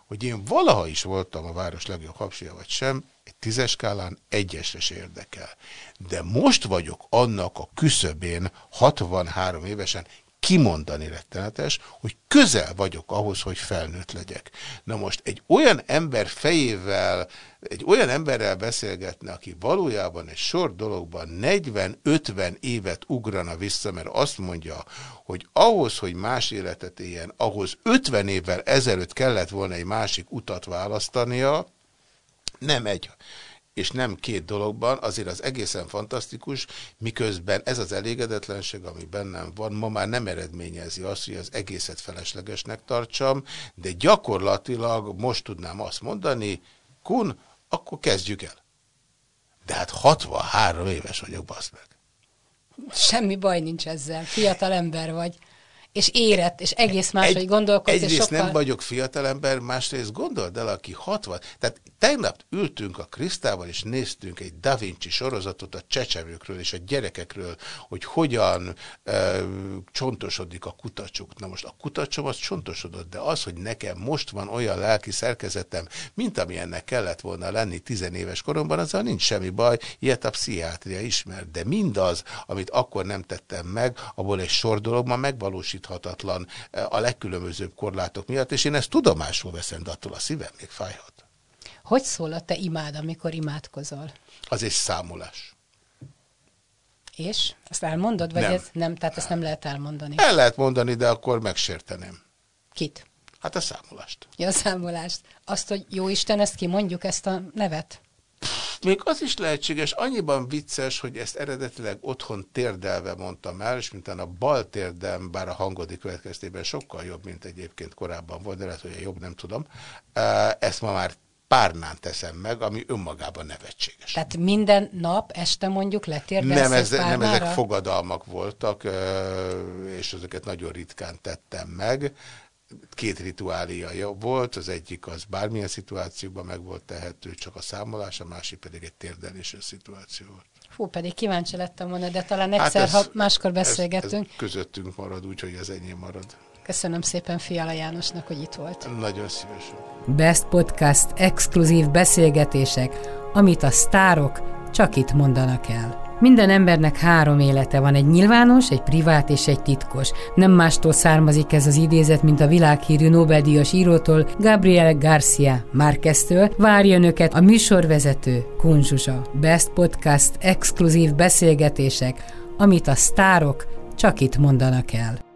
Hogy én valaha is voltam a város legjobb hapsia vagy sem, egy 10-es skálán 1-esre se érdekel. De most vagyok annak a küszöbén 63 évesen, kimondani rettenetes, hogy közel vagyok ahhoz, hogy felnőtt legyek. Na most egy olyan ember fejével, egy olyan emberrel beszélgetne, aki valójában egy sor dologban 40-50 évet ugrana vissza, mert azt mondja, hogy ahhoz, hogy más életet éljen, ahhoz 50 évvel ezelőtt kellett volna egy másik utat választania, nem egy... és nem két dologban, azért az egészen fantasztikus, miközben ez az elégedetlenség, ami bennem van, ma már nem eredményezi azt, hogy az egészet feleslegesnek tartsam, de gyakorlatilag most tudnám azt mondani, Kun, akkor kezdjük el. De hát 63 éves vagyok, baszd meg. Semmi baj nincs ezzel, fiatal ember vagy. És érett, és egész máshogy gondolkodsz. Egyrészt sokkal... nem vagyok fiatalember, másrészt gondold el, aki 60. Tehát tegnap ültünk a Krisztával, és néztünk egy Da Vinci sorozatot a csecsemőkről és a gyerekekről, hogy hogyan csontosodik a kutacsuk. Na most a kutacsom az csontosodott, de az, hogy nekem most van olyan lelki szerkezetem, mint amilyennek kellett volna lenni 10 éves koromban, azzal nincs semmi baj, ilyet a pszichiátria ismer. De mindaz, amit akkor nem tettem meg, abból egy sor dolog ma megvalósít hatatlan a legkülönbözőbb korlátok miatt, és én ezt tudomásul veszem, de attól a szívem még fájhat. Hogy szól a te imád, amikor imádkozol? Az egy számolás. És? Azt elmondod, vagy nem. Ez nem? Tehát ezt nem lehet elmondani. El lehet mondani, de akkor megsérteném. Kit? Hát a számolást. Ja, a számolást. Azt, hogy jóisten, ezt kimondjuk, ezt a nevet? Még az is lehetséges, annyiban vicces, hogy ezt eredetileg otthon térdelve mondtam el, és mintán a bal térdem, bár a hangodi következtében sokkal jobb, mint egyébként korábban volt, de lehet, hogy jobb, nem tudom. Ezt ma már párnán teszem meg, ami önmagában nevetséges. Tehát minden nap, este mondjuk letérdelsz nem, ezek fogadalmak voltak, és ezeket nagyon ritkán tettem meg. Két rituália volt, az egyik az bármilyen szituációban meg volt tehető, csak a számolás, a másik pedig egy térdeléses szituáció volt. Fú, pedig kíváncsi lettem volna, de talán egyszer, hát ha máskor beszélgetünk. Ez közöttünk marad, úgyhogy az enyém marad. Köszönöm szépen Fiala Jánosnak, hogy itt volt. Nagyon szívesen. Best Podcast, exkluzív beszélgetések, amit a sztárok csak itt mondanak el. Minden embernek három élete van, egy nyilvános, egy privát és egy titkos. Nem mástól származik ez az idézet, mint a világhírű Nobel-díjas írótól, Gabriel García Márqueztől. Várjon őket a műsorvezető Kun Zsuzsa. Best Podcast, exkluzív beszélgetések, amit a sztárok csak itt mondanak el.